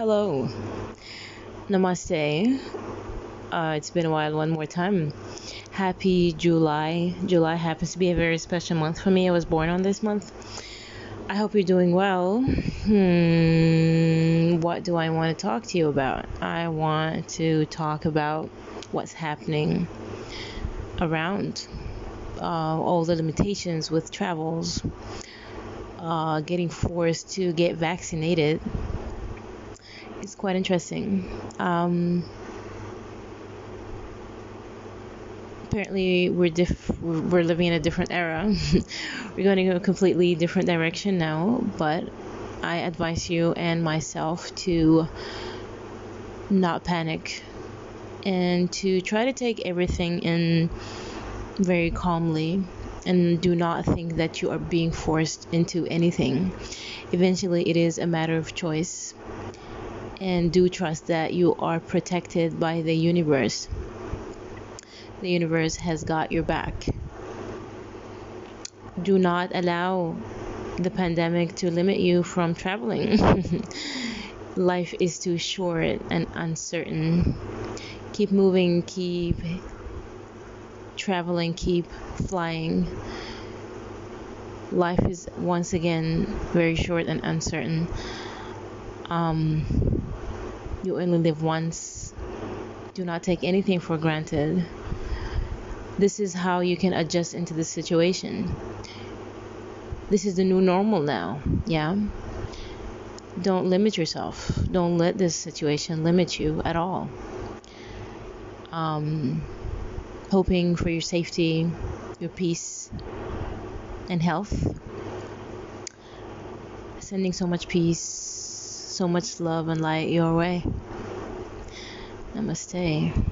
Hello. Namaste. It's been a while one more time. Happy July. July happens to be a very special month for me. I was born on this month. I hope you're doing well. What do I want to talk to you about? I want to talk about what's happening around. All the limitations with travels. Getting forced to get vaccinated. It's quite interesting. Apparently, we're living in a different era. We're going to go a completely different direction now. But I advise you and myself to not panic and to try to take everything in very calmly. And do not think that you are being forced into anything. Eventually, it is a matter of choice. And do trust that you are protected by the universe. The universe has got your back. Do not allow the pandemic to limit you from traveling. Life is too short and uncertain. Keep moving, keep traveling, keep flying. Life is once again very short and uncertain. You only live once. Do not take anything for granted. This is how you can adjust into the situation. This is the new normal now. Yeah. Don't limit yourself. Don't let this situation limit you at all. Hoping for your safety, your peace, and health. Sending so much peace. So much love and light your way. Namaste.